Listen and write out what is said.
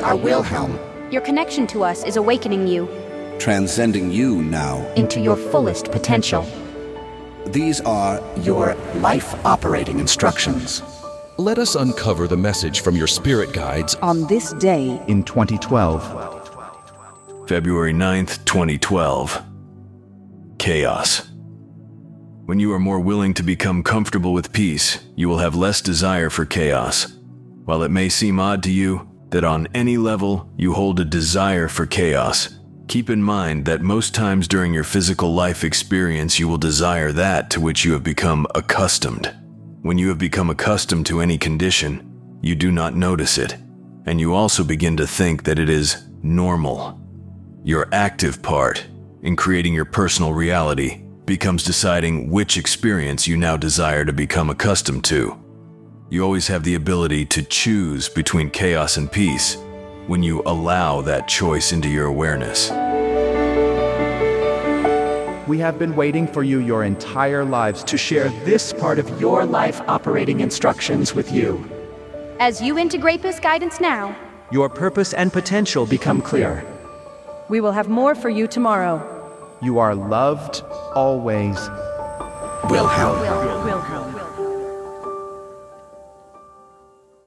We are Wilhelm. Your connection to us is awakening you. Transcending you now into your fullest potential. These are your life operating instructions. Let us uncover the message from your spirit guides on this day in 2012. February 9th, 2012. Chaos. When you are more willing to become comfortable with peace, you will have less desire for chaos. While it may seem odd to you that on any level you hold a desire for chaos, keep in mind that most times during your physical life experience you will desire that to which you have become accustomed. When you have become accustomed to any condition, you do not notice it, and you also begin to think that it is normal. Your active part in creating your personal reality becomes deciding which experience you now desire to become accustomed to. You always have the ability to choose between chaos and peace, when you allow that choice into your awareness. We have been waiting for you your entire lives to share this part of your life operating instructions with you. As you integrate this guidance now, your purpose and potential become clear. We will have more for you tomorrow. You are loved always. Wilhelm.